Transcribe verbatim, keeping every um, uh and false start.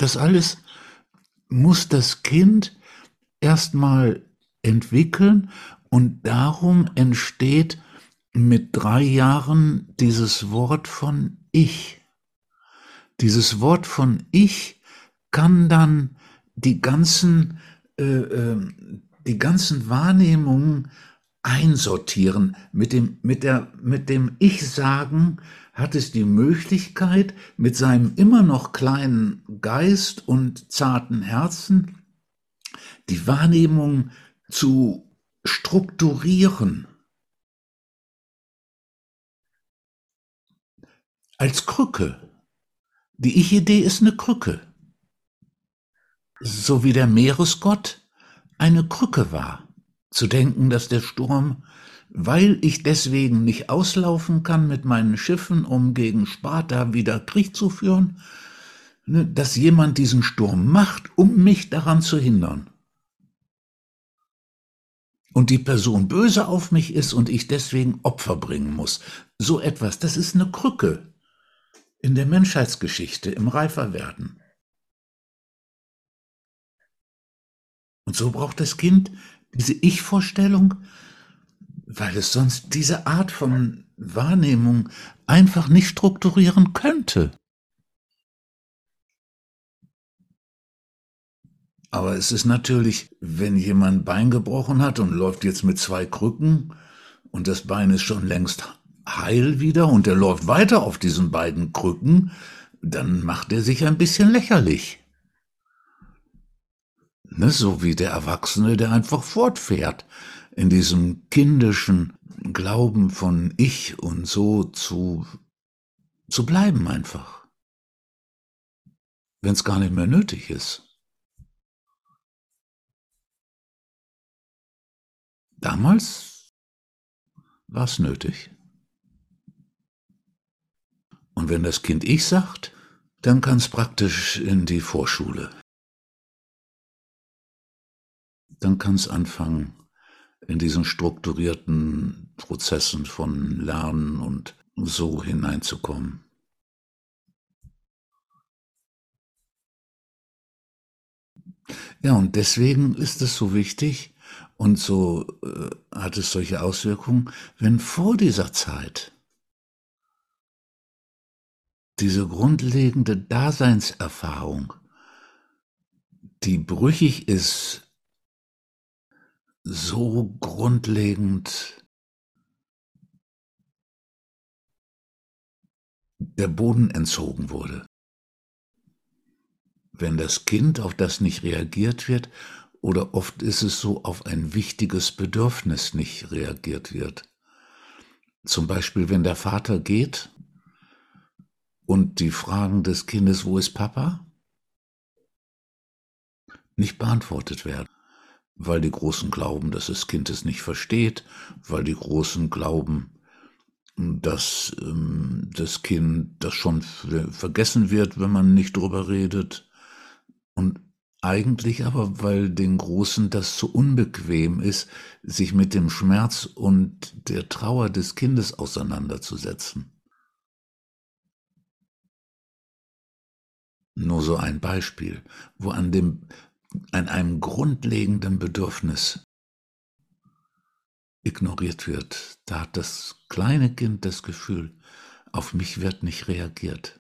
Das alles muss das Kind erstmal entwickeln und darum entsteht mit drei Jahren dieses Wort von Ich. Dieses Wort von Ich kann dann die ganzen, äh, die ganzen Wahrnehmungen einsortieren. Mit dem, mit der, mit dem Ich-Sagen hat es die Möglichkeit, mit seinem immer noch kleinen Geist und zarten Herzen die Wahrnehmung zu strukturieren. Als Krücke. Die Ich-Idee ist eine Krücke. So wie der Meeresgott eine Krücke war. Zu denken, dass der Sturm, weil ich deswegen nicht auslaufen kann mit meinen Schiffen, um gegen Sparta wieder Krieg zu führen, dass jemand diesen Sturm macht, um mich daran zu hindern. Und die Person böse auf mich ist und ich deswegen Opfer bringen muss. So etwas, das ist eine Krücke. In der Menschheitsgeschichte, im Reiferwerden. Und so braucht das Kind diese Ich-Vorstellung, weil es sonst diese Art von Wahrnehmung einfach nicht strukturieren könnte. Aber es ist natürlich, wenn jemand ein Bein gebrochen hat und läuft jetzt mit zwei Krücken und das Bein ist schon längst heil wieder und er läuft weiter auf diesen beiden Krücken, dann macht er sich ein bisschen lächerlich. Ne, so wie der Erwachsene, der einfach fortfährt, in diesem kindischen Glauben von Ich und so zu, zu bleiben einfach. Wenn es gar nicht mehr nötig ist. Damals war es nötig. Und wenn das Kind Ich sagt, dann kann es praktisch in die Vorschule. Dann kann es anfangen, in diesen strukturierten Prozessen von Lernen und so hineinzukommen. Ja, und deswegen ist es so wichtig und so äh, hat es solche Auswirkungen, wenn vor dieser Zeit diese grundlegende Daseinserfahrung, die brüchig ist, so grundlegend der Boden entzogen wurde. Wenn das Kind auf das nicht reagiert wird, oder oft ist es so, auf ein wichtiges Bedürfnis nicht reagiert wird. Zum Beispiel, wenn der Vater geht, und die Fragen des Kindes, wo ist Papa? Nicht beantwortet werden, weil die Großen glauben, dass das Kind es nicht versteht, weil die Großen glauben, dass ähm, das Kind das schon vergessen wird, wenn man nicht drüber redet. Und eigentlich aber, weil den Großen das zu unbequem ist, sich mit dem Schmerz und der Trauer des Kindes auseinanderzusetzen. Nur so ein Beispiel, wo an, dem, an einem grundlegenden Bedürfnis ignoriert wird. Da hat das kleine Kind das Gefühl, auf mich wird nicht reagiert.